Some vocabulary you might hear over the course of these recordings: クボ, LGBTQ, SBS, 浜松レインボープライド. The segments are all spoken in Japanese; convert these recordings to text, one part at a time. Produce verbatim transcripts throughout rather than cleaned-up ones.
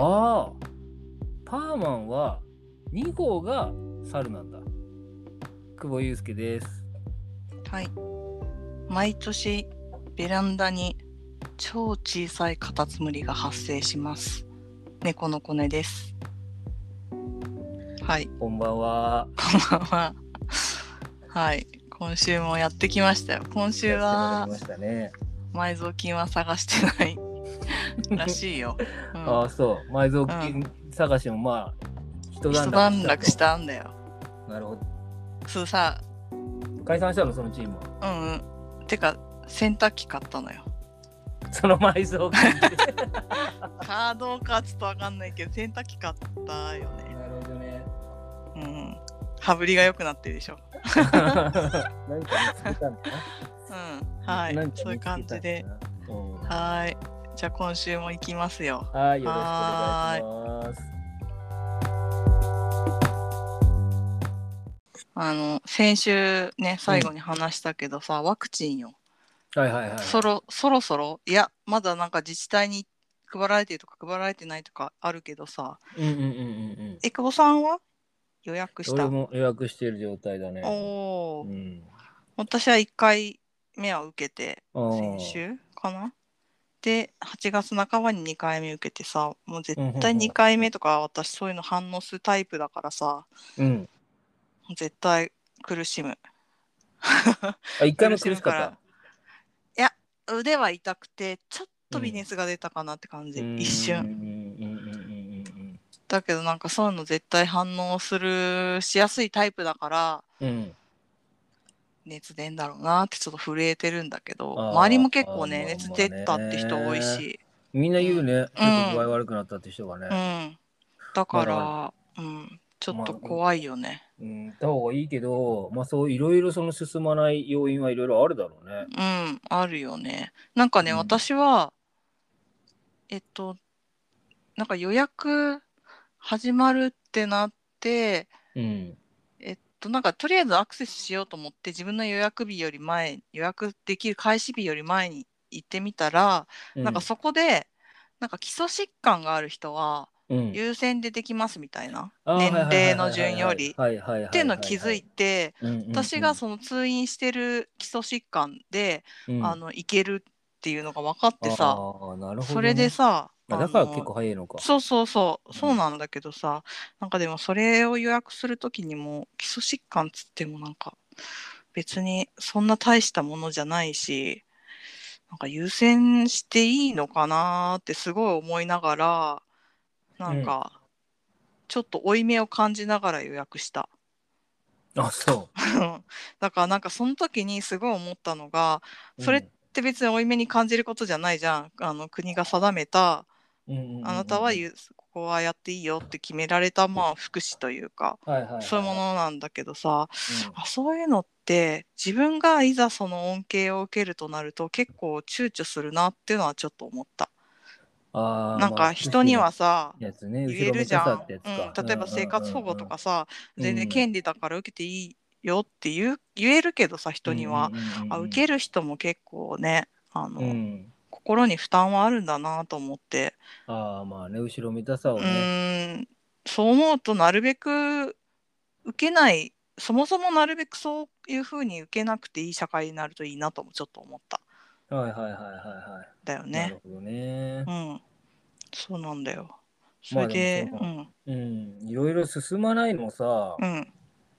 ああ、パーマンはに号が猿なんだ。久保祐介です。はい、毎年ベランダに超小さいカタツムリが発生します。猫のコネです。はい、こんばんは。こんばんは。はい、今週もやってきましたよ。今週は埋蔵金は探してないらしいよ、うん、ああ、そう、埋蔵金探しもまあ、うん、一段落したんだよ。なるほど。そうさ、解散したの、そのチームは。うん、うん、てか洗濯機買ったのよ、その埋蔵金。カードを買うとわかんないけど洗濯機買ったよね。なるほどね、うん、羽振りが良くなってるでしょ。何か見つけたんだな。うん、はい、そういう感じで、はい、じゃあ今週も行きますよ。はい、よろしくお願いします。あの先週ね、最後に話したけどさ、うん、ワクチンよ、はいはいはい、そろそろそろいやまだなんか自治体に配られてるとか配られてないとかあるけどさ、うんうんうんうん、え、久保さんは予約した？俺も予約している状態だね。お、うん、私はいっかいめは受けて先週かな、ではちがつなかばににかいめ受けてさ、もう絶対にかいめとか私そういうの反応するタイプだからさ、うん、絶対苦しむ。あ、いっかいめ苦しかった？いや、腕は痛くてちょっと微熱が出たかなって感じ、うん、一瞬だけど、なんかそういうの絶対反応するしやすいタイプだから、うん、熱出んだろうなってちょっと震えてるんだけど、周りも結構ね、熱出たって人多いし、みんな言うね、うん、ちょっと具合悪くなったって人がね、うん、だから、うん、ちょっと怖いよね。まあ、うん、行った方がいいけど、まあそういろいろその進まない要因はいろいろあるだろうね。うん、あるよね。なんかね、うん、私はえっとなんか予約始まるってなって、うん、えっとなんかとりあえずアクセスしようと思って自分の予約日より前、予約できる開始日より前に行ってみたら、うん、なんかそこでなんか基礎疾患がある人は優先でできますみたいな、うん、年齢の順よりっていうのを気づいて、私がその通院してる基礎疾患で、うん、あの行けるっていうのが分かってさ、あ、なるほどね、それでさ、だから結構早いのか。そうそうそうそうなんだけどさ、うん、なんかでもそれを予約するときにも基礎疾患つってもなんか別にそんな大したものじゃないし、なんか優先していいのかなってすごい思いながら、なんかちょっと負い目を感じながら予約した。うん、あ、そう。だからなんかその時にすごい思ったのが、それって別に負い目に感じることじゃないじゃん。あの国が定めた、あなたはここはやっていいよって決められた、まあ福祉というか、はいはいはい、そういうものなんだけどさ、うん、あ、そういうのって自分がいざその恩恵を受けるとなると結構躊躇するなっていうのはちょっと思った。あ、なんか人にはさ、まあね、言えるじゃん、うん、例えば生活保護とかさ、うんうんうん、全然権利だから受けていいよって言う、言えるけどさ、人には、うんうんうん、あ、受ける人も結構ね、あの、うん、心に負担はあるんだなと思って、あ、まあね、後ろめたさをね、うん、そう思うとなるべく受けない、そもそもなるべくそういう風に受けなくていい社会になるといいなともちょっと思った。はいはいはいはいはい、だよね。なるほどね、うん、そうなんだよ。それで、まあ、でうん、いろいろ進まないのもさ、うん、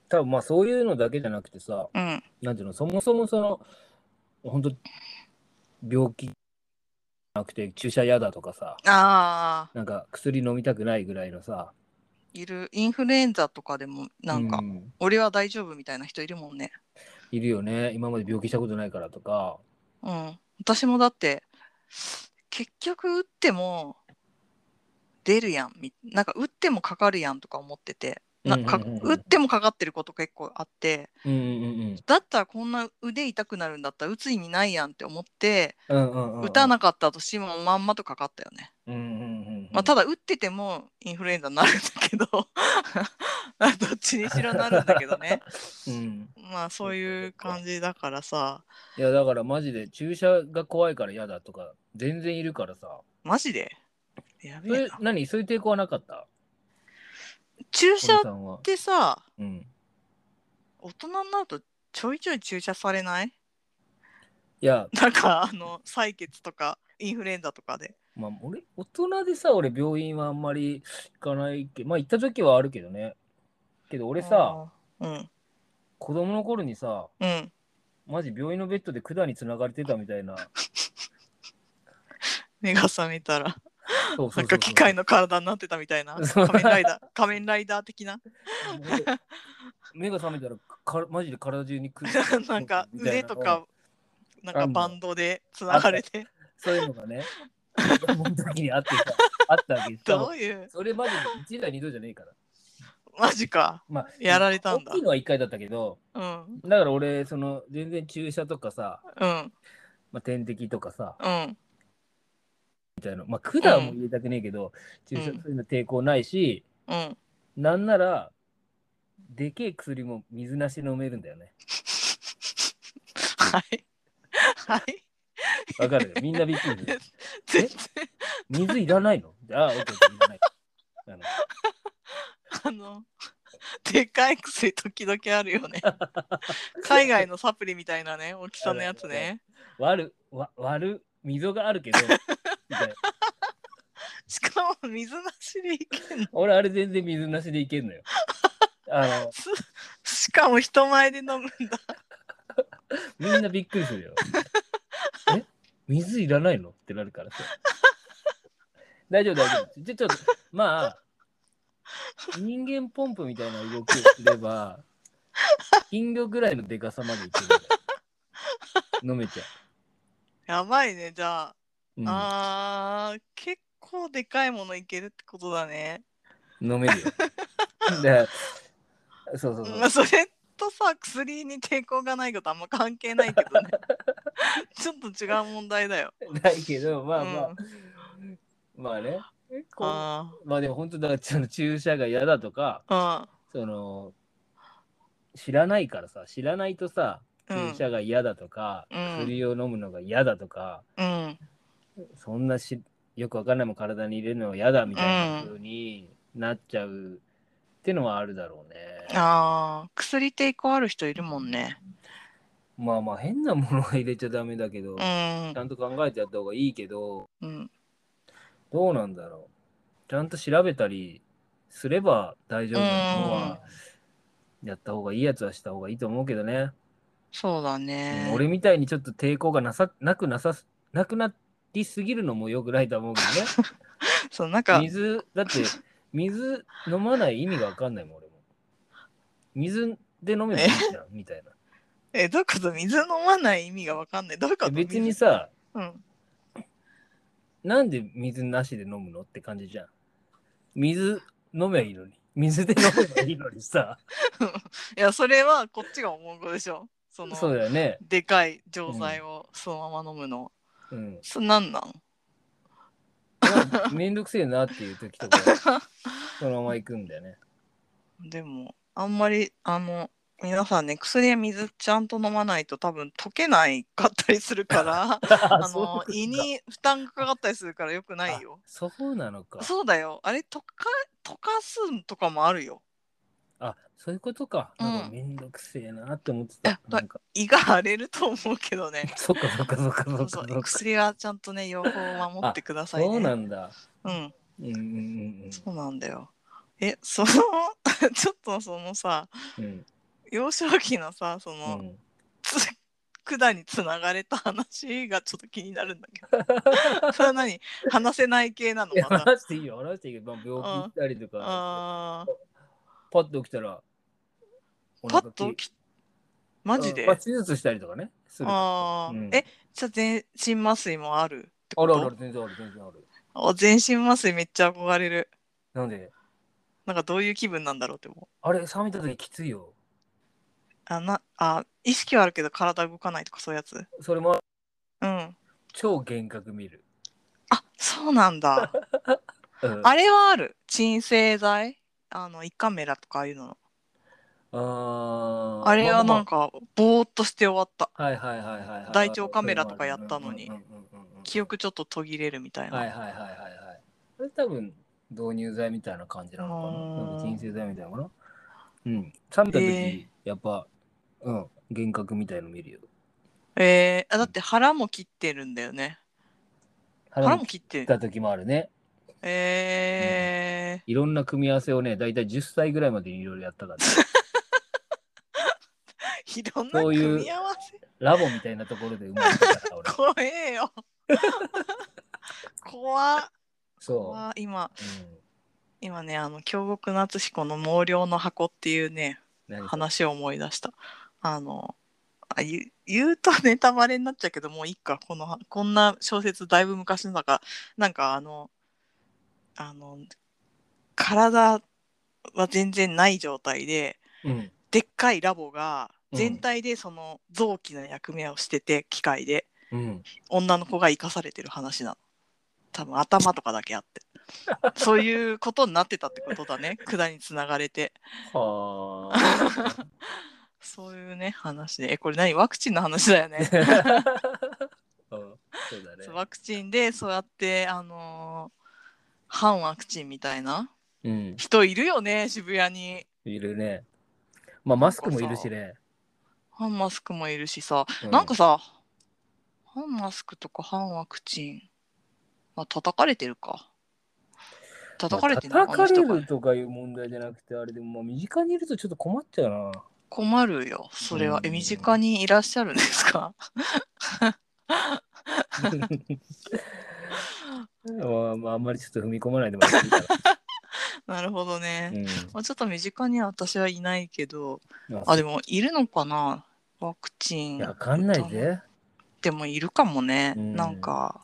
多分まあそういうのだけじゃなくてさ、うん、なんていうの、そもそもその本当病気なくて注射嫌だとかさ、あ、なんか薬飲みたくないぐらいのさ、いる。インフルエンザとかでもなんか、うん、俺は大丈夫みたいな人いるもんね。いるよね、今まで病気したことないからとか。うん、私もだって結局打っても出るやん、なんか打ってもかかるやんとか思ってて、なんか、うんうんうんうん、打ってもかかってること結構あって、うんうんうん、だったらこんな腕痛くなるんだったら打つ意味ないやんって思って、うんうんうん、打たなかったとしてもまんまとかかったよね、うんうんうんまあ、ただ打っててもインフルエンザになるんだけどどっちにしろなるんだけどね、うん、まあそういう感じだからさ。いやだからマジで注射が怖いから嫌だとか全然いるからさ。マジでやべえな。何そういう抵抗はなかった？注射ってさ、うん、大人になるとちょいちょい注射されない？いやなんかあの採血とかインフルエンザとかで、まあ、俺大人でさ俺病院はあんまり行かないけど、まあ行った時はあるけどね。けど俺さ、うん、子供の頃にさ、うん、マジ病院のベッドで管に繋がれてたみたいな目が覚めたらそうそうそうそう、なんか機械の体になってたみたいな仮面ライダー仮面ライダー的な目が覚めたらかマジで体中に管なんか腕とかなんかバンドでつながれてそういうのがね子供の時にあってさあったわけです。どういうそれマジでいちだいにどじゃねえからマジか、まあ、やられたんだ。大きいのはいっかいだったけど、うん、だから俺その全然注射とかさ、うんまあ、点滴とかさ、うん、みたいなまあ管はもう入れたくねえけど、うん、注射そういうの抵抗ないし、うん、なんならでけえ薬も水なし飲めるんだよねはいはいわかるよみんなびっくり全然水いらないのああ OK いらないあのあのでかい薬時々あるよね海外のサプリみたいなね大きさのやつね割る割る溝があるけどしかも水なしでいけんの俺あれ全然水なしでいけんのよあのしかも人前で飲むんだみんなびっくりするよえ水いらないのってなるからさ大丈夫大丈夫じゃちょっとまあ人間ポンプみたいな動きをすれば金魚ぐらいのでかさまでいける飲めちゃう。やばいねじゃあ、うん、あー結構でかいものいけるってことだね。飲めるよでそうそうそう、まあ、それとさ薬に抵抗がないことあんま関係ないけどねちょっと違う問題だよ。だけどまあまあ、うん、まあねあまあでも本当だから注射が嫌だとかあその知らないからさ知らないとさ注射が嫌だとか、うん、薬を飲むのが嫌だとか、うん、そんなしよくわかんないもん体に入れるのは嫌だみたいな風になっちゃう、うん、ってのはあるだろうね。ああ薬抵抗ある人いるもんね。まあまあ変なものは入れちゃダメだけど、うん、ちゃんと考えてやった方がいいけど、うんどうなんだろうちゃんと調べたりすれば大丈夫なのはやった方がいいやつはした方がいいと思うけどね。そうだね、うん、俺みたいにちょっと抵抗がなさなくなさなくなりすぎるのもよくないと思うけどねそうなんか水だって水飲まない意味が分かんないもん俺も水で飲めばいいじゃんみたいなえどういうこと水飲まない意味が分かんないどういうこと別にさ、うんなんで水なしで飲むのって感じじゃん。水飲めばいいのに水で飲めばいいのにさいやそれはこっちが思うことでしょそのそうだよねでかい錠剤をそのまま飲むの、うん、それなんなんめんどくせえなっていう時とかそのまま行くんだよねでもあんまりあの皆さんね薬や水ちゃんと飲まないと多分溶けないかったりするからあの胃に負担がかかったりするからよくないよ。そうなのか。そうだよあれ溶か、溶かすとかもあるよ。あそういうことか。なんかめんどくせえなって思ってた、うん、なんか胃が荒れると思うけどねそっかそっかそっかそっかそうそう薬はちゃんとね用法を守ってくださいね。そうなんだ、うん、うんうんうんうんそうなんだよ。えそのちょっとそのさ、うん幼少期のさその、うん、管につながれた話がちょっと気になるんだけどそれは何話せない系なのまだ話していいよ話していいけど、まあ、病気したりとかあパッと起きたらパッと起きマジで手術したりとかねするあ、うん、えじゃあ全身麻酔もあるってこと？あるある全然ある全然あるあ全身麻酔めっちゃ憧れる。なんでなんかどういう気分なんだろうって思う。あれ冷めた時きついよ。あなあ意識はあるけど体動かないとかそういうやつ。それもうん超幻覚見る。あそうなんだ、うん、あれはある鎮静剤あの胃カメラとかああいうのああれはなんかぼーっとして終わった。はいはいはいはいはい。大腸カメラとかやったのに記憶ちょっと途切れるみたいな。はいはいはいはいはい。それ多分導入剤みたいな感じなのかな、なんか鎮静剤みたいなのかな。うん、冷めた時、えー、やっぱ、うん、幻覚みたいの見るよ。えー、あだって腹も切ってるんだよね。腹も切ってた時もあるね。えーうん、いろんな組み合わせをね、だいたいじゅっさいぐらいまでにいろいろやったから、ね。いろんな組み合わせ。ううラボみたいなところで生まれたから俺。怖えよ。怖。そう。今、うん、今ねあの京極夏彦の毛量の箱っていうね話を思い出した。あのあ 言, 言うとネタバレになっちゃうけどもういいかこのこんな小説だいぶ昔のだからなんかあの。あの体は全然ない状態で、うん、でっかいラボが全体でその臓器の役目をしてて、うん、機械で、うん、女の子が生かされてる話なの。多分頭とかだけあってそういうことになってたってことだね管につながれてはそういうね話でえこれ何ワクチンの話だよねそうだねそうワクチンでそうやってあのー反ワクチンみたいな、うん、人いるよね渋谷にいるね。まあマスクもいるしね反マスクもいるしさ、うん、なんかさ反マスクとか反ワクチンまあ叩かれてるか叩かれてる、まあ、叩かれるとかいう問題じゃなくてあれでもまあ身近にいるとちょっと困っちゃうな困るよそれは、うん、え身近にいらっしゃるんですかあ, まあ、あんまりちょっと踏み込まないでもらっていいかな。なるほどね、うんまあ、ちょっと身近には私はいないけどあでもいるのかなワクチンわかんないぜでもいるかもね、うん、なんか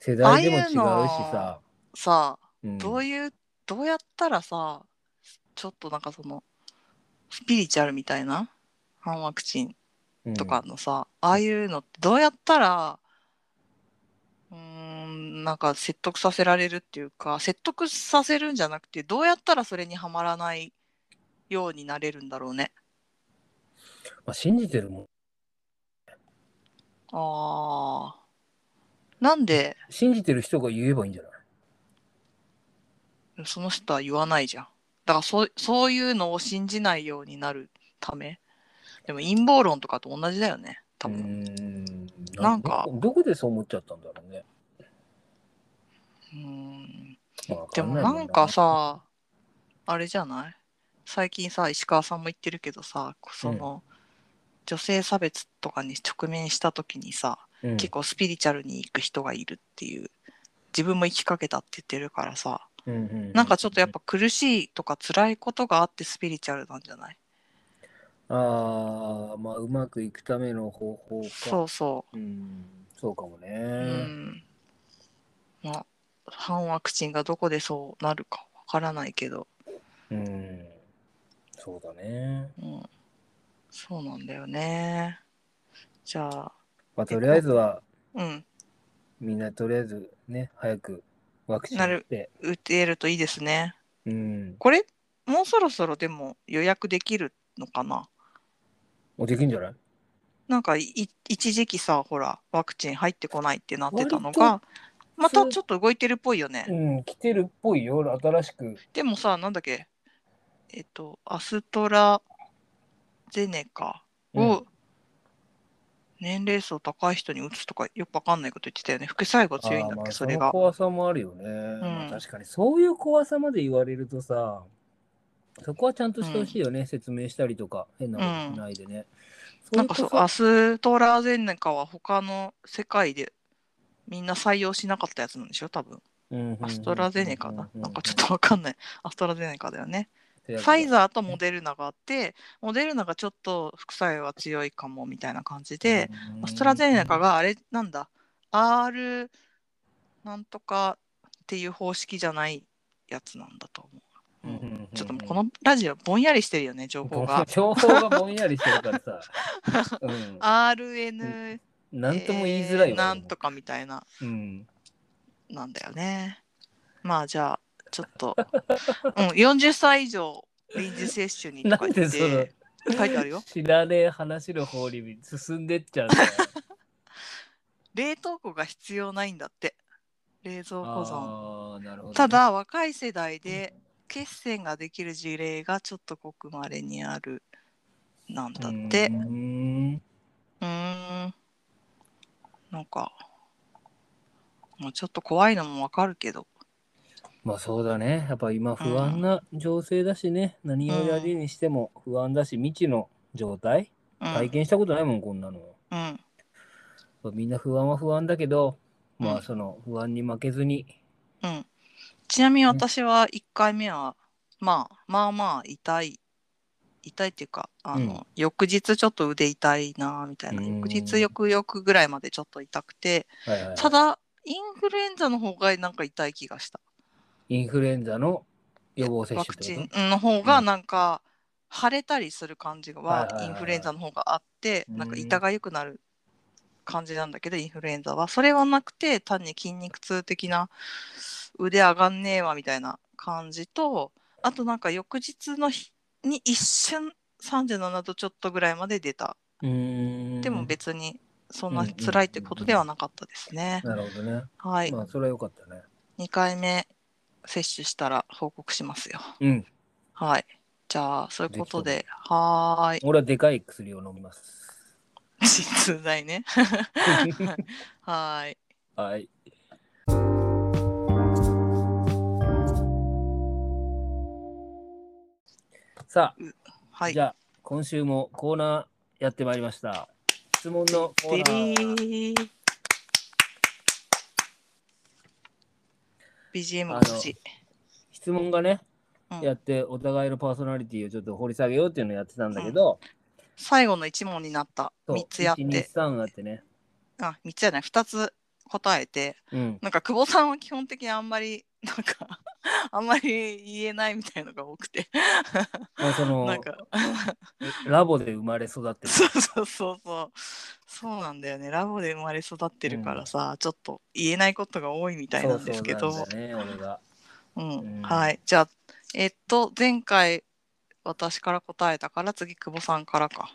世代でも違うしさああさ、うん、どういうどうやったらさちょっとなんかそのスピリチュアルみたいな反ワクチンとかのさ、うん、ああいうのってどうやったらうーんなんか説得させられるっていうか説得させるんじゃなくてどうやったらそれにはまらないようになれるんだろうね、まあ、信じてるもんあーなんで信じてる人が言えばいいんじゃないその人は言わないじゃんだから そ, そういうのを信じないようになるためでも陰謀論とかと同じだよね多分うんなんかどこでそう思っちゃったんだろうねうん、まあ、でもなんかさあれじゃない最近さ石川さんも言ってるけどさその、うん、女性差別とかに直面した時にさ、うん、結構スピリチュアルに行く人がいるっていう自分も生きかけたって言ってるからさ、うんうんうん、なんかちょっとやっぱ苦しいとか辛いことがあってスピリチュアルなんじゃないあー、まあうまくいくための方法かそうそう、うん、そうかもね、うん、まあ反ワクチンがどこでそうなるかわからないけどうんそうだねうんそうなんだよねじゃあ、まあ、とりあえずは、うん、みんなとりあえずね早くワクチン打って打てるといいですね、うん、これもうそろそろでも予約できるのかなできんじゃないなんかい一時期さほらワクチン入ってこないってなってたのがまたちょっと動いてるっぽいよねうん来てるっぽいよ新しくでもさなんだっけえっとアストラゼネカを年齢層高い人に打つとかよくわかんないこと言ってたよね副作用が強いんだっけ、まあ、それがその怖さもあるよね、うんまあ、確かにそういう怖さまで言われるとさそこはちゃんとしてほしいよね、うん、説明したりとか変なことしないでね、うん、なんかそうアストラゼネカは他の世界でみんな採用しなかったやつなんでしょ多分、うんうんうんうん、アストラゼネカな、なんかちょっと分かんないアストラゼネカだよねファイザーとモデルナがあってモデルナがちょっと副作用は強いかもみたいな感じで、うんうん、アストラゼネカがあれなんだ R なんとかっていう方式じゃないやつなんだと思ううんうんうんうん、ちょっとこのラジオぼんやりしてるよね情報が情報がぼんやりしてるからさ、うん、アールエヌ なんとも言いづらい、えー、なんとかみたいな、うん、なんだよねまあじゃあちょっと、うん、よんじゅっさい以上臨時接種にとか言って書いてあるよ知らねえ話の方に進んでっちゃうんだよ冷凍庫が必要ないんだって冷蔵保存。あ、なるほどね。ただ若い世代で血栓ができる事例がちょっとごくまれにあるなんだって。うーん、うーん、なんかもうちょっと怖いのもわかるけど、まあそうだね、やっぱ今不安な情勢だしね、うん、何をやるにしても不安だし、未知の状態、うん、体験したことないもんこんなの、うん、みんな不安は不安だけど、うん、まあその不安に負けずに、うん、ちなみに私はいっかいめは、うん、まあまあまあ痛い痛いっていうか、あの、うん、翌日ちょっと腕痛いなみたいな、翌日翌々ぐらいまでちょっと痛くて、はいはい、ただインフルエンザの方がなんか痛い気がした。インフルエンザの予防接種ってこと？ワクチンの方がなんか腫れたりする感じはインフルエンザの方があって、なんか痛が良くなる感じなんだけど、インフルエンザはそれはなくて、単に筋肉痛的な腕上がんねえわみたいな感じと、あとなんか翌日の日に一瞬さんじゅうななどちょっとぐらいまで出た。うーん、でも別にそんな辛いってことではなかったですね。なるほどね。はい。まあそれは良かったね。にかいめ接種したら報告しますよ。うん。はい。じゃあそういうことで、はーい。俺はでかい薬を飲みます。鎮痛剤ね。はーい。はい。さあ、はい、じゃあ今週もコーナーやってまいりました。質問のコーナー。ビージーエム が欲しい。質問がね、うん、やってお互いのパーソナリティをちょっと掘り下げようっていうのをやってたんだけど、うん、最後のいち問になった。みっつやって。いち、に、さんあってね。あ、みっつじゃない、ふたつ答えて、うん、なんか久保さんは基本的にあんまりなんかあんまり言えないみたいのが多くてあ、そのなんかラボで生まれ育ってるそうそうそうそうそうなんだよね、ラボで生まれ育ってるからさ、うん、ちょっと言えないことが多いみたいなんですけど、そうそうなんだよね、俺が、うんうん、はい、じゃあえっと前回私から答えたから次久保さんからか。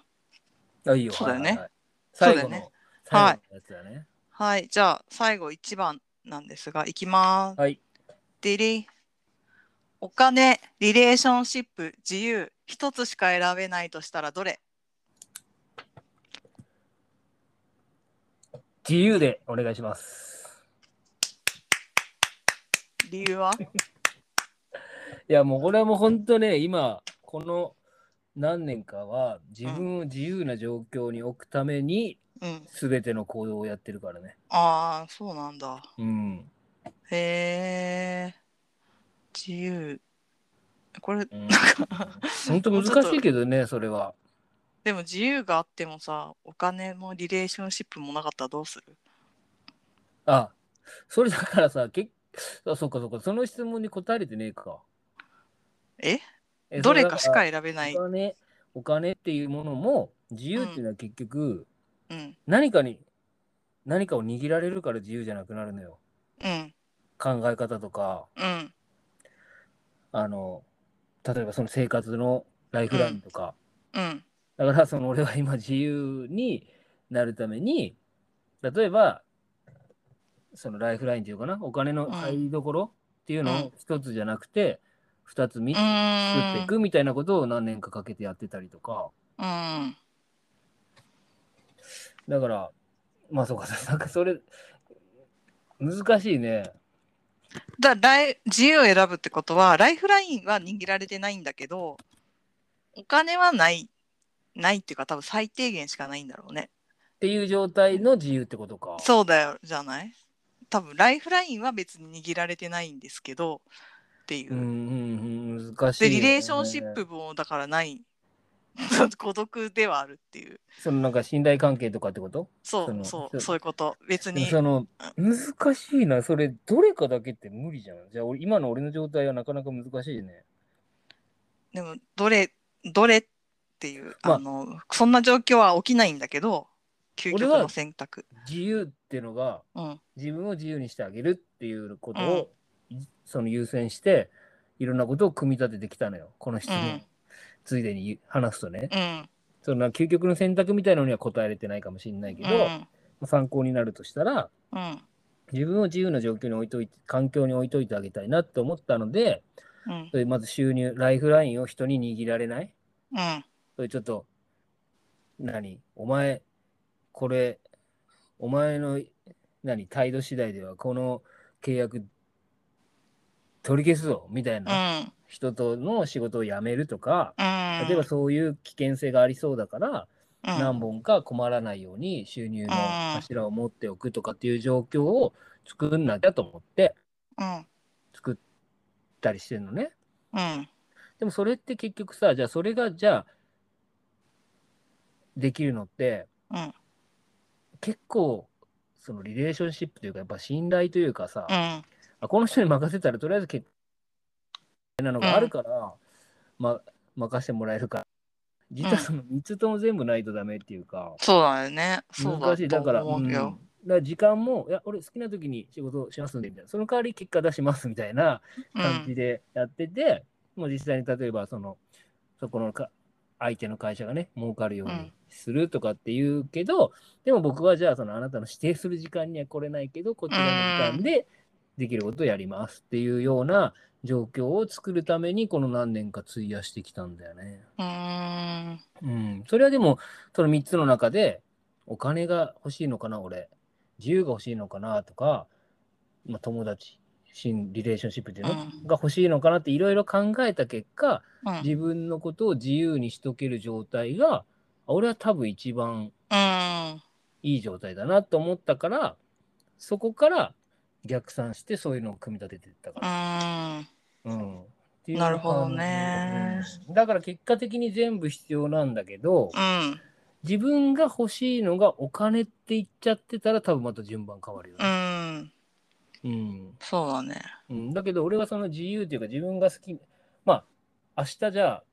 あ、いいよ、そうだよね、はいはい、最後の、ね、最後のやつだね、はい、はい、じゃあ最後いちばんなんですがいきます。はい、デリ、お金、リレーションシップ、自由、一つしか選べないとしたらどれ？自由でお願いします。理由は？いやもうこれはもう本当ね、今この何年かは自分を自由な状況に置くために全ての行動をやってるからね、うん、ああそうなんだ、うん、へえ、自由、これ、うん、なんか本当難しいけどねそれは。でも自由があってもさ、お金もリレーションシップもなかったらどうする？あ、それだからさ、けっ、あ、そっかそっか、その質問に答えれてねえか。え？え、どれかしか選べない。お金、お金っていうものも自由っていうのは結局、うんうん、何かに何かを握られるから自由じゃなくなるのよ。うん。考え方とか、うん、あの例えばその生活のライフラインとか、うんうん、だからその俺は今自由になるために例えばそのライフラインっていうかな、お金の入りどころっていうのを一つじゃなくて二つ三つ作っていくみたいなことを何年かかけてやってたりとか、うん、だからまあそうか、なんかそれ難しいね。だから自由を選ぶってことはライフラインは握られてないんだけどお金はないないっていうか多分最低限しかないんだろうねっていう状態の自由ってことか。そうだよ、じゃない、多分ライフラインは別に握られてないんですけどっていう、うんうんうん、難しい、ね、でリレーションシップもだからない孤独ではあるっていう、そのなんか信頼関係とかってこと？そうそうそういうこと。別にその難しいな、それどれかだけって無理じゃん。じゃあ俺今の俺の状態はなかなか難しいね。でもどれどれっていう、まあ、あのそんな状況は起きないんだけど究極の選択、自由っていうのが、うん、自分を自由にしてあげるっていうことを、うん、その優先していろんなことを組み立ててきたのよこの質問、うん、ついでに話すとね、うん、そんな究極の選択みたいなのには答えれてないかもしれないけど、うん、参考になるとしたら、うん、自分を自由な状況に置いといて、環境に置いといてあげたいなと思ったので、うん、それまず収入、ライフラインを人に握られない。うん、それちょっと、何、お前、これ、お前の何態度次第ではこの契約取り消すぞみたいな、うん、人との仕事を辞めるとか、うん、例えばそういう危険性がありそうだから、うん、何本か困らないように収入の柱を持っておくとかっていう状況を作んなきゃと思って作ったりしてるのね、うん、でもそれって結局さ、じゃあそれがじゃあできるのって、うん、結構そのリレーションシップというかやっぱ信頼というかさ、うん、あこの人に任せたらとりあえず結果なのがあるから、うんま、任せてもらえるから、実はそのみっつとも全部ないとダメっていうか、うん、そうだよね、難しい。だから、うん、だから時間もいや俺好きな時に仕事しますんでみたいな、その代わり結果出しますみたいな感じでやってて、うん、もう実際に例えばそのそこのか相手の会社がね儲かるようにするとかっていうけど、うん、でも僕はじゃあそのあなたの指定する時間には来れないけどこちらの時間でできることをやりますっていうような状況を作るためにこの何年か費やしてきたんだよね。うん、うん、それはでもそのみっつの中でお金が欲しいのかな、俺自由が欲しいのかなとか、まあ、友達新リレーションシップっていうのが欲しいのかなっていろいろ考えた結果、うん、自分のことを自由にしとける状態が俺は多分一番いい状態だなと思ったから、そこから逆算してそういうのを組み立ててったから、うんうん、っていうのが、なるほどね、うん、だから結果的に全部必要なんだけど、うん、自分が欲しいのがお金って言っちゃってたら多分また順番変わるよね、うんうん、そうだね、うん、だけど俺はその自由というか自分が好き、まあ明日じゃあ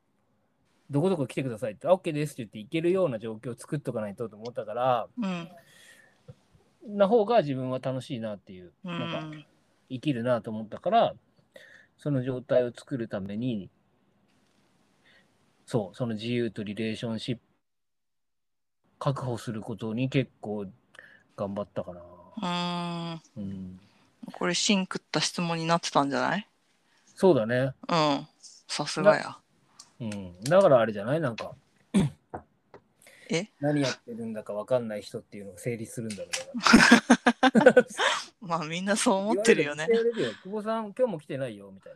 どこどこ来てくださいってあ OK ですって言って行けるような状況を作っとかないとと思ったから、うん、な方が自分は楽しいなっていう、うん、なんか生きるなと思ったから、その状態を作るためにそうその自由とリレーションシップ確保することに結構頑張ったかな。うん、うんこれシンクった質問になってたんじゃない？そうだね。うん。さすがや。うん。だからあれじゃない？なんかえ？何やってるんだか分かんない人っていうのを成立するんだろうな。まあみんなそう思ってるよね。久保さん今日も来てないよみたい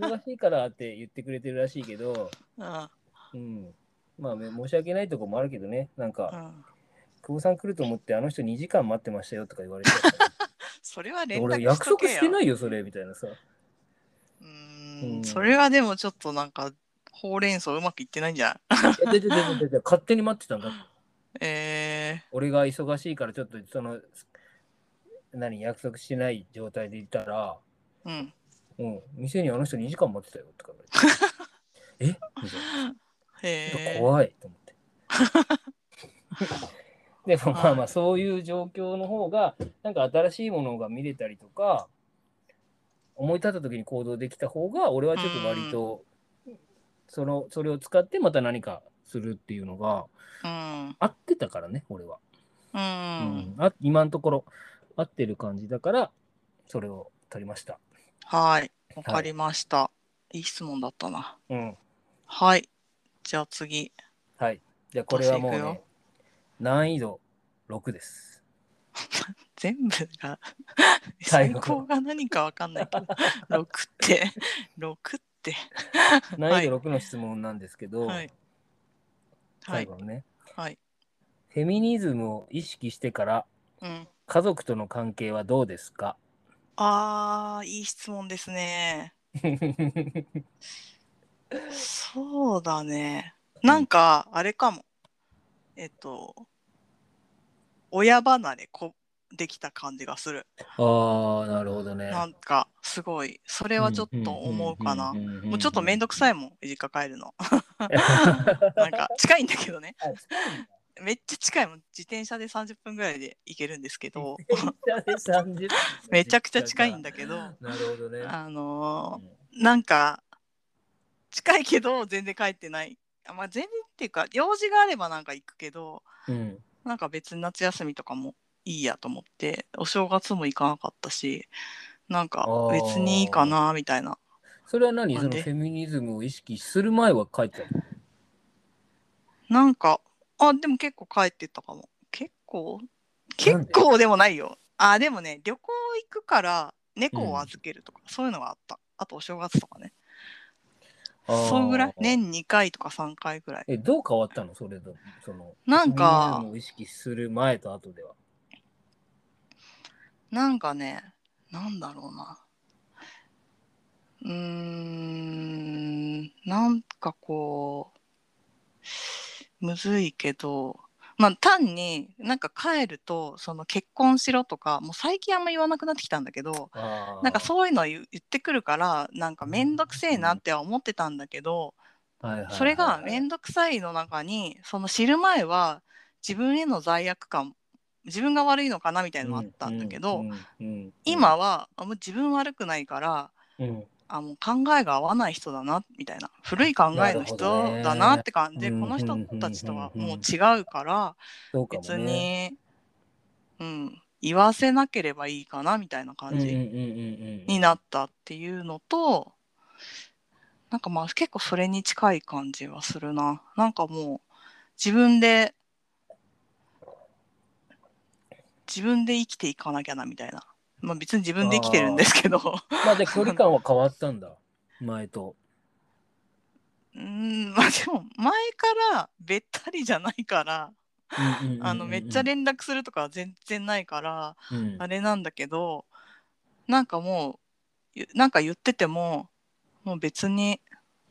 な。忙しいからって言ってくれてるらしいけど。ああうん。まあ申し訳ないとこもあるけどね。なんか。うん久保さん来ると思ってあの人にじかん待ってましたよとか言われてそれは連絡しとけよ、俺約束してないよそれみたいなさ、うーん、うん、それはでもちょっとなんかほうれん草うまくいってないんじゃんいやでででで勝手に待ってたんだってえー、俺が忙しいからちょっとその何約束してない状態でいたらうん、うん、店にあの人にじかん待ってたよとか言われてえみたいな、えー、怖いと思ってでもまあまあそういう状況の方がなんか新しいものが見れたりとか思い立った時に行動できた方が俺はちょっと割とそのそれを使ってまた何かするっていうのが合ってたからね俺は、うんうん、あ今のところ合ってる感じだからそれを取りました。はいわかりました、はい、いい質問だったな、うん、はいじゃあ次はいじゃあこれはもうね難易度ろくです全部が最高が何か分かんないけどろくってろくって難易度ろくの質問なんですけど、はい、最後のね、はい、フェミニズムを意識してから、うん、家族との関係はどうですか？あーいい質問ですねそうだねなんかあれかもえっと、親離れこできた感じがする。ああなるほどね。なんかすごいそれはちょっと思うかな。もうちょっとめんどくさいもん実家帰るのなんか近いんだけどねめっちゃ近いもん自転車でさんじゅっぷんぐらいで行けるんですけどめちゃくちゃ近いんだけどなるほどねあのー、なんか近いけど全然帰ってないまあ、全然っていうか用事があればなんか行くけど、うん、なんか別に夏休みとかもいいやと思ってお正月も行かなかったし、なんか別にいいかなみたいな。それは何、そのフェミニズムを意識する前は書いてある？なんかあでも結構書いてたかも。結構結構でもないよ。あでもね、旅行行くから猫を預けるとか、うん、そういうのがあった。あとお正月とかね。あそうぐらい、年にかいとかさんかいぐらい。えどう変わったのそれと、そのなんか意識する前と後では。なんかね、なんだろうな、うーん、なんかこうむずいけど、まあ単になんか帰るとその結婚しろとかもう最近あんま言わなくなってきたんだけど、なんかそういうの言ってくるからなんかめんどくせえなっては思ってたんだけど、うんはいはいはい、それがめんどくさいの中にその知る前は自分への罪悪感、自分が悪いのかなみたいなのもあったんだけど、今はもう自分悪くないから、うん、あもう考えが合わない人だなみたいな、古い考えの人だなって感じで、ね、この人たちとはもう違うから、うんうんうんうん、別に、うん、言わせなければいいかなみたいな感じになったっていうのと、なんかまあ結構それに近い感じはするな。なんかもう自分で自分で生きていかなきゃなみたいな。まあ別に自分で生きてるんですけど。まあで距離感は変わったんだ前と。うーんまあでも前からべったりじゃないから、うんうんうんうん、あのめっちゃ連絡するとかは全然ないから、うん、あれなんだけど、なんかもうなんか言っててももう別に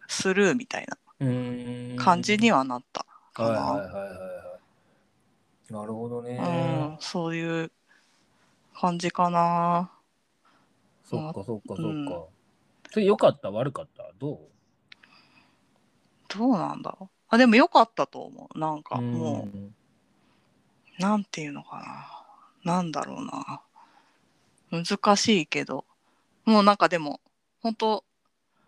スルーみたいな感じにはなったかな。はいはいはいはい。なるほどね、うん、そういう感じかな。そっかそっかそっか、うん、それ良かった悪かったどうどうなんだろう。あでも良かったと思う。なんかもう、うん、なんていうのかな、なんだろうな、難しいけど、もうなんかでも本当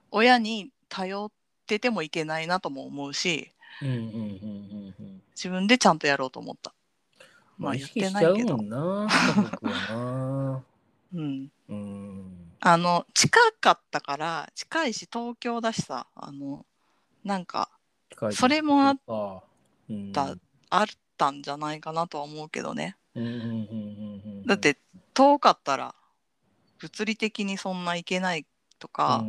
親に頼っててもいけないなとも思うし、うんうんうんうんうん、自分でちゃんとやろうと思った。まあ言ってないけど。あの近かったから近いし東京だしさ、あのなんかそれもあった、うん、あったんじゃないかなとは思うけどね。だって遠かったら物理的にそんな行けないとか、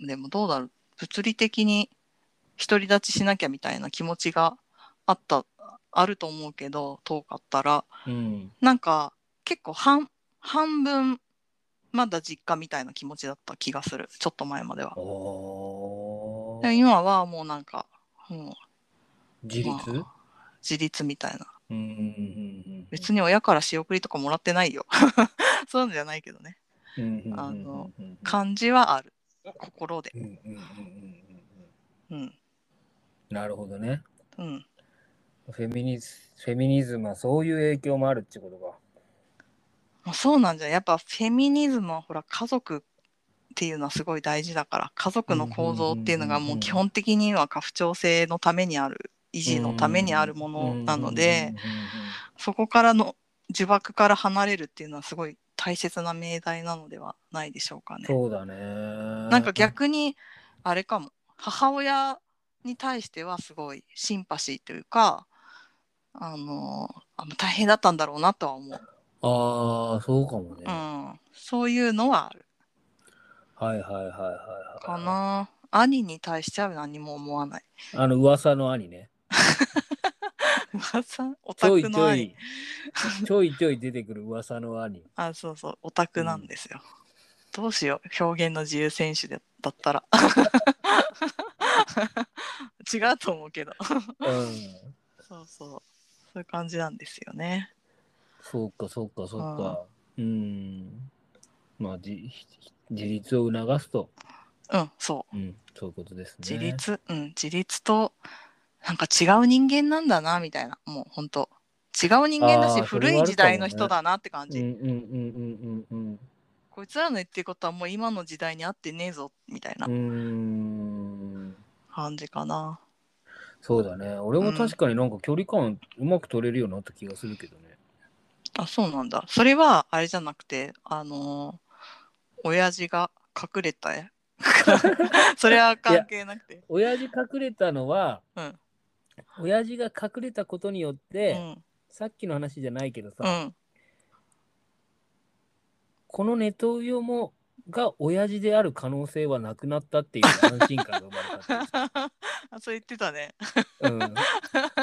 でもどうだろう、物理的に独り立ちしなきゃみたいな気持ちがあったあると思うけど、遠かったら、うん、なんか結構 半, 半分まだ実家みたいな気持ちだった気がする、ちょっと前までは。おでも今はもうなんかもう自立、まあ、自立みたいな、うんうんうんうん、別に親から仕送りとかもらってないよそうなんじゃないけどね、あの感じはある、心で、うんうんうんうんうん、なるほどね、うん、フェミニズ、フェミニズムはそういう影響もあるってことか。まあ、そうなんじゃない。やっぱフェミニズムはほら家族っていうのはすごい大事だから、家族の構造っていうのがもう基本的には家父長制のためにある、維持のためにあるものなので、そこからの呪縛から離れるっていうのはすごい大切な命題なのではないでしょうかね。そうだね。なんか逆にあれかも、母親に対してはすごいシンパシーというか、あのー、大変だったんだろうなとは思う。ああ、そうかもね、うん。そういうのはある。はいはいはいはい、はい。かな。兄に対しては何も思わない。あの噂の兄ね。噂オタクの兄ちょいちょい、 ちょいちょい出てくる噂の兄あそうそうオタクなんですよ、うん、どうしよう表現の自由選手だったら違うと思うけど、うん、そうそうそういう感じなんですよね。そうかそうかそうか、うん、うんまあ自立を促すとうんそう、うん、そういうことですね。自立、うん、自立となんか違う人間なんだなみたいな、もう本当違う人間だし古い時代の人だなって感じ、こいつらの言ってることはもう今の時代に合ってねえぞみたいな感じかな。そうだね。俺も確かになんか距離感うまく取れるようになった気がするけどね。うん、あ、そうなんだ。それはあれじゃなくて、あのー、親父が隠れたや。それは関係なくて。親父隠れたのは、うん、親父が隠れたことによって、うん、さっきの話じゃないけどさ、うん、このネトウヨもが親父である可能性はなくなったっていう安心感が生まれたってあ、そう言ってたね。うん。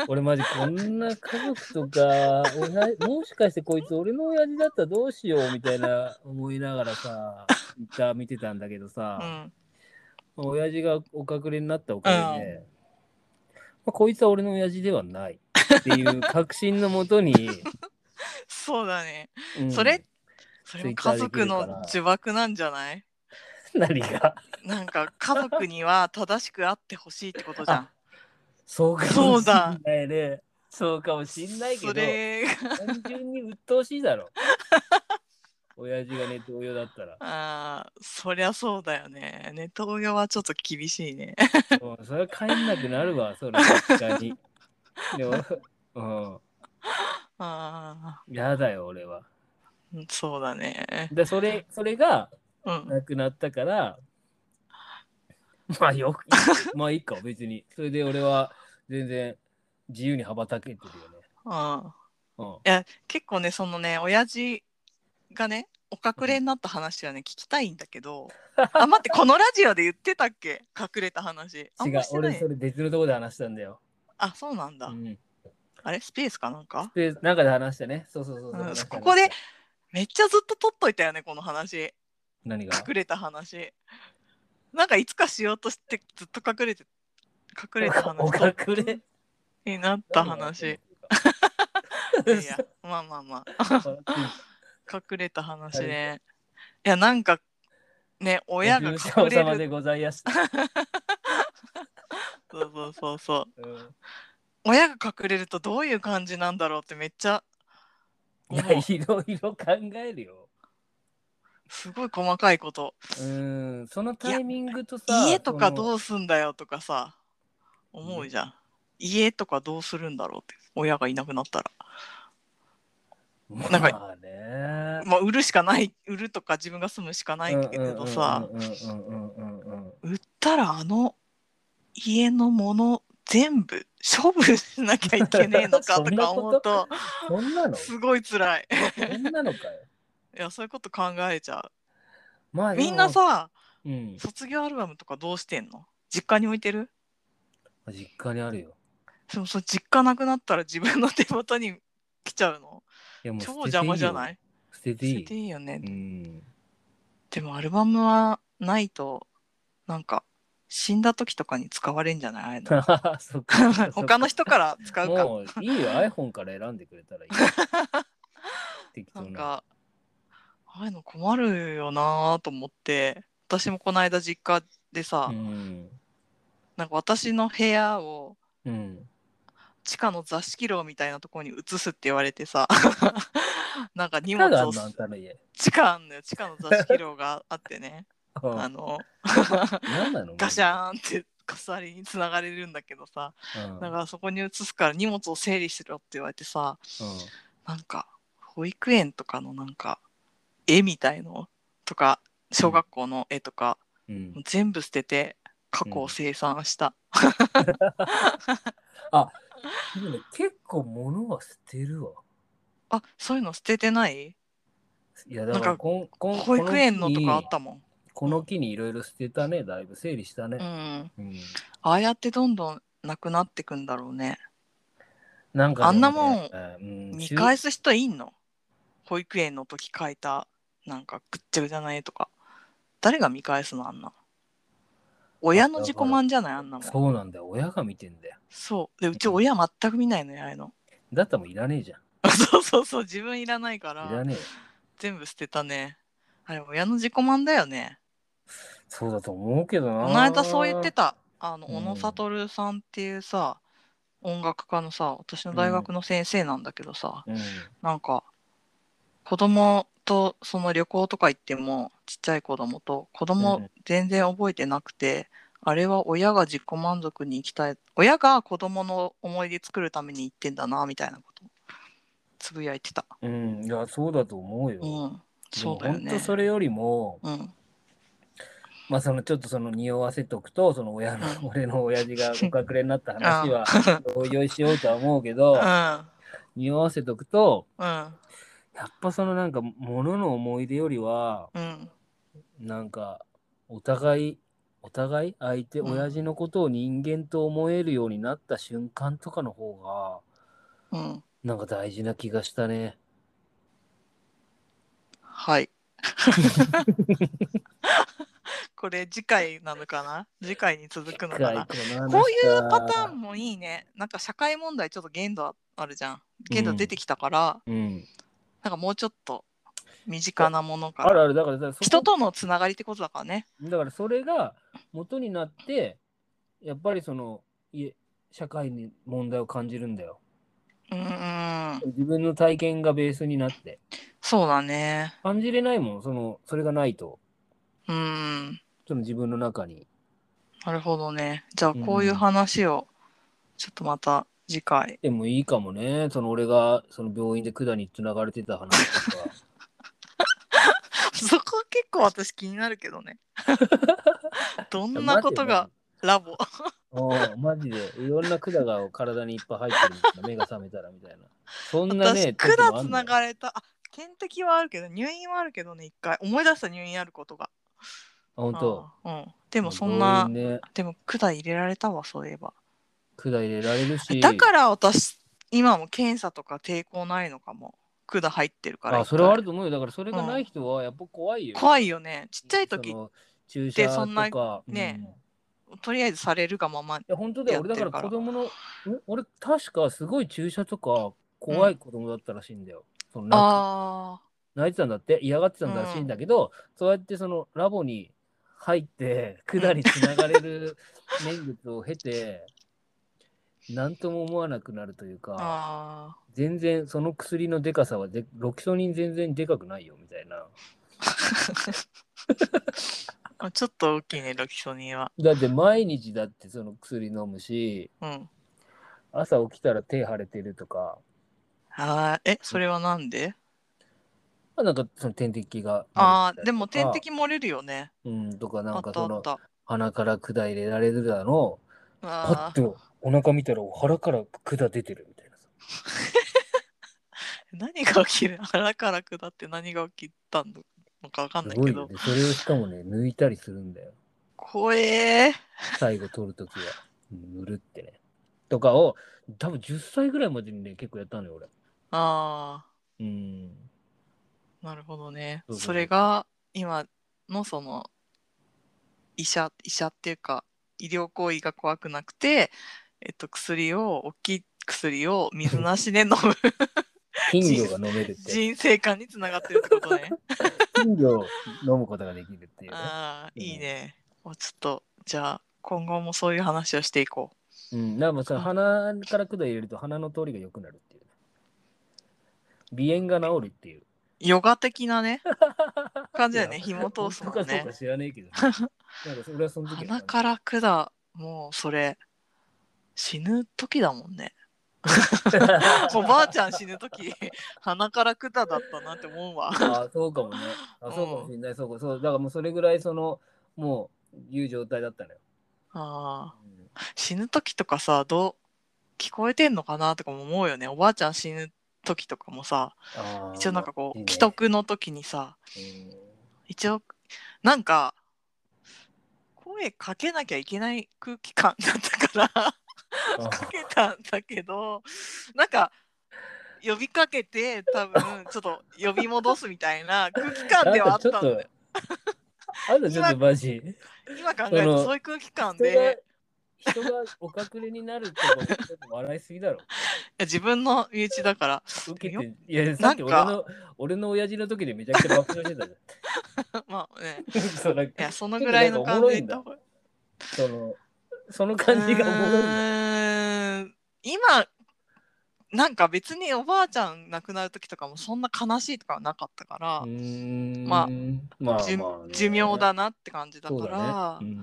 俺マジこんな家族とか、もしかしてこいつ俺の親父だったらどうしようみたいな思いながらさ、いた見てたんだけどさ、うん、親父がお隠れになったおかげで、うんまあ、こいつは俺の親父ではないっていう確信のもとに、そうだね。うん、それ。それも家族の呪縛なんじゃない？何が？なんか家族には正しくあってほしいってことじゃん。そうかもしんないね。そうかもしんないけど、単純に鬱陶しいだろ。親父がネトウヨだったら。ああ、そりゃそうだよね。ネトウヨはちょっと厳しいね。うん、それは帰んなくなるわ、それ確かに。でも、うん。ああ。やだよ、俺は。そうだね。でそれそれがなくなったから、うん、まあよくまあいいか別にそれで俺は全然自由に羽ばたけてるよね。ああ、うん、いや結構ねそのね親父がねお隠れになった話はね、うん、聞きたいんだけどあ待ってこのラジオで言ってたっけ隠れた話。違う俺それ別のとこで話したんだよ。あそうなんだ、うん、あれスペースかなんかスペースなんかで話したね。そうそうそうそう、うん、ここでめっちゃずっと撮っといたよねこの話。何が？隠れた話なんかいつかしようとしてずっと隠れて隠れた話お隠れになった話いやまあまあまあ隠れた話ね。いやなんかね親が隠れるお様でございやしたそうそうそうそう、うん、親が隠れるとどういう感じなんだろうってめっちゃいやいろいろ考えるよ。すごい細かいこと。うーんそのタイミングとさ家とかどうすんだよとかさ思うじゃん、うん、家とかどうするんだろうって親がいなくなったら、まあね、なんかまあ売るしかない売るとか自分が住むしかないけどさ売ったらあの家のもの全部処分しなきゃいけねえのかとか思うとそんなのすごい辛いそんなのかよ。いやそういうこと考えちゃう、まあ、みんなさ、うん、卒業アルバムとかどうしてんの？実家に置いてる？実家にあるよ。でもその実家なくなったら自分の手元に来ちゃうの？いやもう捨てていいよ。超邪魔じゃない？捨てていい。捨てていいよね、うん、でもアルバムはないとなんか死んだ時とかに使われんじゃない？そっか他の人から使うかもういいよ iPhone から選んでくれたらいい適当な。なんかああいうの困るよなと思って私もこの間実家でさ、うん、なんか私の部屋を、うん、地下の座敷牢みたいなところに移すって言われてさなんか荷物を地下あんのよ。地下の座敷牢があってねあのガシャーンって鎖につながれるんだけどさ、うん、だからそこに移すから荷物を整理しろって言われてさ、うん、なんか保育園とかのなんか絵みたいのとか小学校の絵とか、うん、全部捨てて過去を清算した、うんうん、あでもね結構物は捨てるわ。あそういうの捨ててない？いやだからなんかこんこん保育園のとかあったもん。この木にいろいろ捨てたね。だいぶ整理したね、うんうん、ああやってどんどんなくなってくんだろうね。なんかねあんなもん、うん、見返す人いんの？保育園の時描いたなんかぐっちゃぐちゃな絵とか誰が見返すの？あんな親の自己満じゃない？あんなもん。そうなんだよ親が見てんだよ。そうでうち親全く見ないのや。あのだったらもういらねえじゃんそうそうそう自分いらないからいらねえ全部捨てたね。あれ親の自己満だよね。そうだと思うけどな。この間そう言ってたあの、うん、小野悟さんっていうさ音楽家のさ私の大学の先生なんだけどさ、うん、なんか子供とその旅行とか行ってもちっちゃい子供と子供全然覚えてなくて、あれは親が自己満足に生きたい、親が子供の思い出作るために言ってんだなみたいなことつぶやいてた。うん、いやそうだと思うよ。うん、そうだよね。本当それよりも、うん、まあそのちょっとその匂わせとくと、その親の、うん、俺の親父がご隠れになった話は同意しようとは思うけど、うん、匂わせとくと、うん、やっぱそのなんか物の思い出よりは、うん、なんかお互いお互い相手、うん、親父のことを人間と思えるようになった瞬間とかの方が、うん、なんか大事な気がしたね。はいこれ次回なのかな、次回に続くのかな。こういうパターンもいいね。なんか社会問題ちょっと限度あるじゃん、限度出てきたから、うんうん、なんかもうちょっと身近なものから、あるある、だからだから人とのつながりってことだからね。だからそれが元になってやっぱりその社会に問題を感じるんだよ。うんうん、自分の体験がベースになって。そうだね、感じれないもん、そのそれがないと。うん、その自分の中に。なるほどね。じゃあこういう話をちょっとまた次回、うん、でもいいかもね。その俺がその病院で管に繋がれてた話とかそこ結構私気になるけどねどんなことがラボおマジでいろんな管が体にいっぱい入ってるみたいな、目が覚めたらみたいな、そんなね。私管つながれた、あ、点滴はあるけど入院はあるけどね。一回思い出した、入院あることが。あ、本当。うん。でもそんな、ね、でも管入れられたわ、そういえば。管入れられるし、だから私今も検査とか抵抗ないのかも。管入ってるから。あ、それはあると思うよ。だからそれがない人はやっぱ怖いよ、うん、怖いよね。ちっちゃい時ってそんなね、うん、とりあえずされるがまま。いや本当だよ。俺だから子供の、俺確かすごい注射とか怖い子供だったらしいんだよ、うん、そのあ泣いてたんだって、嫌がってたんだらしいんだけど、うん、そうやってそのラボに入って管につながれる年月を経て何とも思わなくなるというか、あ全然その薬のでかさはでロキソニン全然でかくないよみたいなちょっと大きいね、ロキソニンは。だって毎日だってその薬飲むし、うん、朝起きたら手腫れてるとか。あえそれはなんで、うん、なんかその点滴が。あでも点滴漏れるよね。うんとか、なんかその鼻から管入れられるだの、パッとお腹見たら腹から管出てるみたいなさ何が起きる、腹から管って何が起きたんだなんかわかんないけど、ね、それをしかもね抜いたりするんだよ。怖えー、最後取るときは塗るってねとかを多分じゅっさいぐらいまでにね結構やったのよ俺。あー、うん、なるほどね。 そ, う そ, う そ, うそれが今のその医者医者っていうか医療行為が怖くなくて、えっと薬を大きい薬を水なしで飲む金魚が飲めるって人生観につながってるってことね金魚を飲むことができるっていう、ね、あーいいね、うん、もうちょっとじゃあ今後もそういう話をしていこう。うん、なんかさ、うん、鼻から管入れると鼻の通りが良くなるっていう、鼻炎が治るっていうヨガ的なね感じだよね。紐通すのね。そうか知らねえけど、ね、なんかそれはその時鼻から管、もうそれ死ぬ時だもんねおばあちゃん死ぬとき鼻から管だったなって思うわ。あ、そうかもね。あ、そうかもしれない、うん、そうか、そうだからもうそれぐらいそのもういう状態だったのよ。あ、うん、死ぬときとかさ、どう聞こえてんのかなとかも思うよね。おばあちゃん死ぬときとかもさ、一応なんかこう、いいね、危篤のときにさ、一応なんか声かけなきゃいけない空気感だったからかけたんだけど、なんか呼びかけて多分ちょっと呼び戻すみたいな空気感ではあったんだよ。あんたちょっとマジ今考えるとそういう空気感で人がお隠れになるってことちょっと笑いすぎだろいや自分の身内だから受けて。いやさっき俺の俺の親父の時でめちゃくちゃ爆笑してたじゃんまあねいやそのぐらいの感じでいったほうがそのその感じがおもろいな。今なんか別におばあちゃん亡くなる時とかもそんな悲しいとかはなかったから、うーん、まあ、まあまあね、寿命だなって感じだから、そうだね、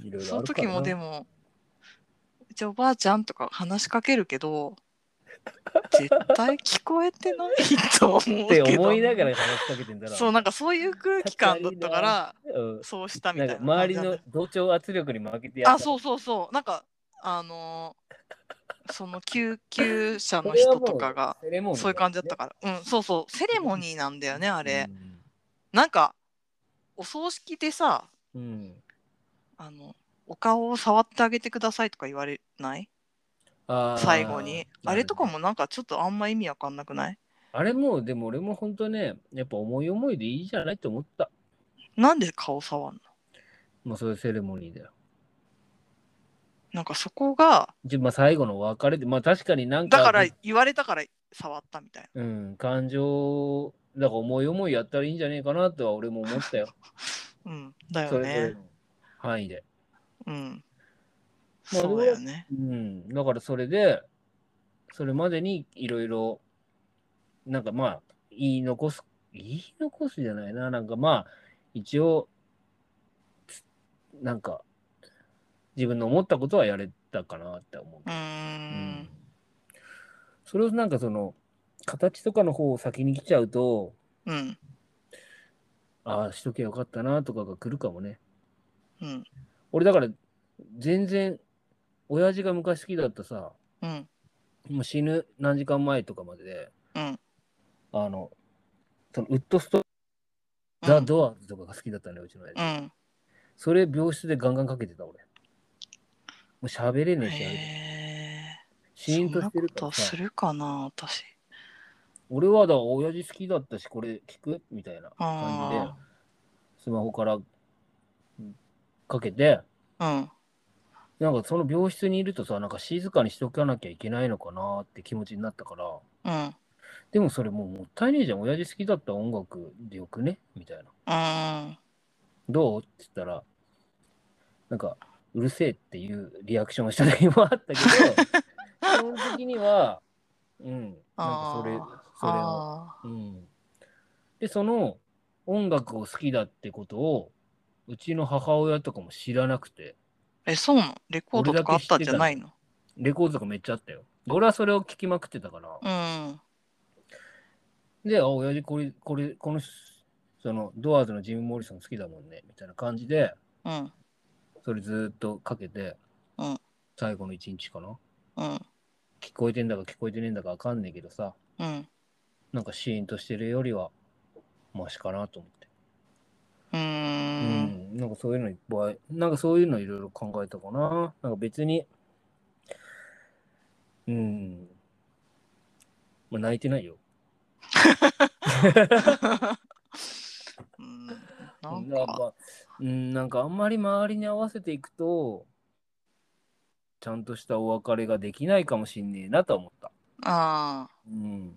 うん、いろいろあるからな。その時もでも、うちおばあちゃんとか話しかけるけど絶対聞こえてないと思うけどって思いながら話しかけてんだろう。そう、なんかそういう空気感だったから、うん、そうしたみたいな。なんか周りの同調圧力に負けてやった。あ、そうそうそう、なんかあのー、その救急車の人とかがそういう感じだったから、うん、そうそう、セレモニーなんだよねあれ、うん、なんかお葬式でさ、うん、あのお顔を触ってあげてくださいとか言われない？あ、最後にあれとかもなんかちょっとあんま意味わかんなくない？あれもでも俺も本当ね、やっぱ思い思いでいいじゃないと思った。なんで顔触んの？まあそういうセレモニーだよ。なんかそこがじゃ、まあ、最後の別れで、まあ確かになんかだから言われたから触ったみたいな、うん、感情だから思い思いやったらいいんじゃねえかなとは俺も思ったようんだよね、それぞれの範囲で、うん、まあ、そうだよね、うん、だからそれでそれまでにいろいろなんかまあ言い残す言い残すじゃないな、なんかまあ一応なんか自分の思ったことはやれたかなって思う。うん、うん、それをなんかその形とかの方を先に来ちゃうと、うん、ああしとけばよかったなとかが来るかもね。うん、俺だから全然親父が昔好きだったさ、うん、もう死ぬ何時間前とかまでで、うん、あのそのウッドスト、うん、ザ・ドアーズとかが好きだったね、うちの親父、うん、それ病室でガンガンかけてた俺。もう喋れないし、シーンとしてるからさ。そんなことするかな私。俺はだ親父好きだったしこれ聞くみたいな感じでスマホからかけて、うん、なんかその病室にいるとさ、なんか静かにしとかなきゃいけないのかなって気持ちになったから、うん、でもそれもうもったいねえじゃん、親父好きだった音楽でよくねみたいな、うん、どうって言ったらなんかうるせえっていうリアクションをした時もあったけど基本的にはうんなんかそれそれを、うん、でその音楽を好きだってことをうちの母親とかも知らなくて。え、そうなの？レコードとかあったんじゃないの？レコードとかめっちゃあったよ。俺はそれを聴きまくってたから、うん、で、あ、親父これこれこのそのドアーズのジム・モリソン好きだもんねみたいな感じで、うん、それずっとかけて、うん、最後の一日かな、うん、聞こえてんだか聞こえてねえんだかわかんねえけどさ、うん、なんかシーンとしてるよりはマシかなと思って、うーん、うん、なんかそういうのいっぱい、なんかそういうのいろいろ考えたかな。なんか別に、うん、まあ、泣いてないようんなんか、うん、なんかあんまり周りに合わせていくとちゃんとしたお別れができないかもしんねえなと思った。ああ、うん、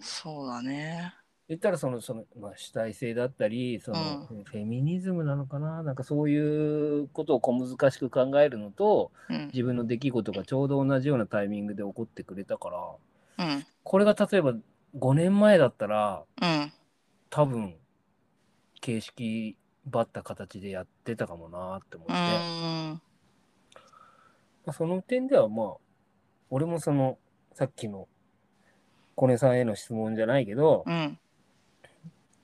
そうだね。言ったらそのその、まあ、主体性だったりその、うん、フェミニズムなのかな、なんかそういうことを小難しく考えるのと、うん、自分の出来事がちょうど同じようなタイミングで起こってくれたから、うん、これが例えばごねんまえだったら、うん、多分形式ばった形でやってたかもなって思って、うんまあ、その点ではまあ俺もそのさっきのコネさんへの質問じゃないけど、うん、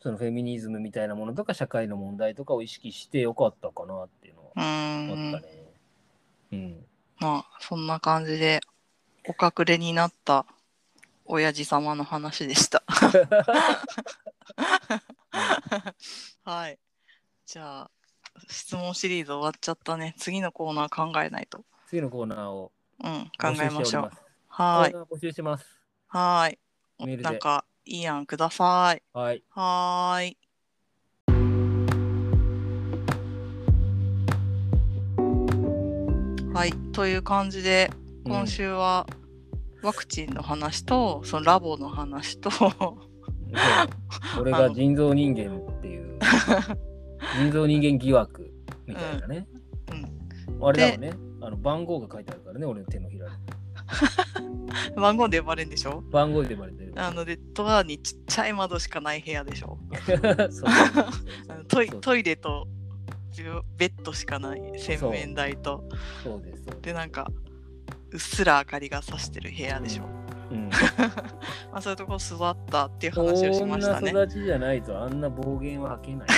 そのフェミニズムみたいなものとか社会の問題とかを意識してよかったかなっていうのはあったね。うん、うん、まあそんな感じでお隠れになった親父様の話でしたはい、じゃあ質問シリーズ終わっちゃったね。次のコーナー考えないと。次のコーナーを、うん、考えましょう。はい、募集してます。はい、なんかいい案ください。はい、はーい。はい、という感じで今週はワクチンの話と、うん、そのラボの話と俺が人造人間っていう人造人間疑惑みたいなね、うんうん、あれだよね、あの番号が書いてあるからね、俺の手のひらに番号で呼ばれるんでしょ。番号で呼ばれてる。あのでドアにちっちゃい窓しかない部屋でしょそうそうそうそうトイレと必要ベッドしかない洗面台と、そうです、でなんかうっすら明かりがさしてる部屋でしょ、うんうん、まあそういうとこ座ったっていう話をしましたね。こんな育ちじゃないとあんな暴言は吐けない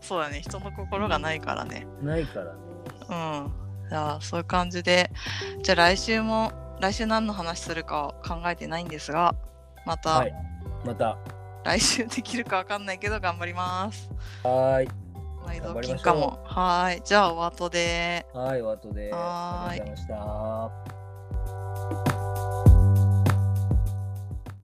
そうだね、人の心がないからね、うん、ないからね、うん、じゃあそういう感じで、じゃあ来週も来週何の話するか考えてないんですが、また、はい、また来週できるか分かんないけど頑張ります。はい、毎度金貨も、はい、じゃあお後で、はい、お後で、ありがとうございました。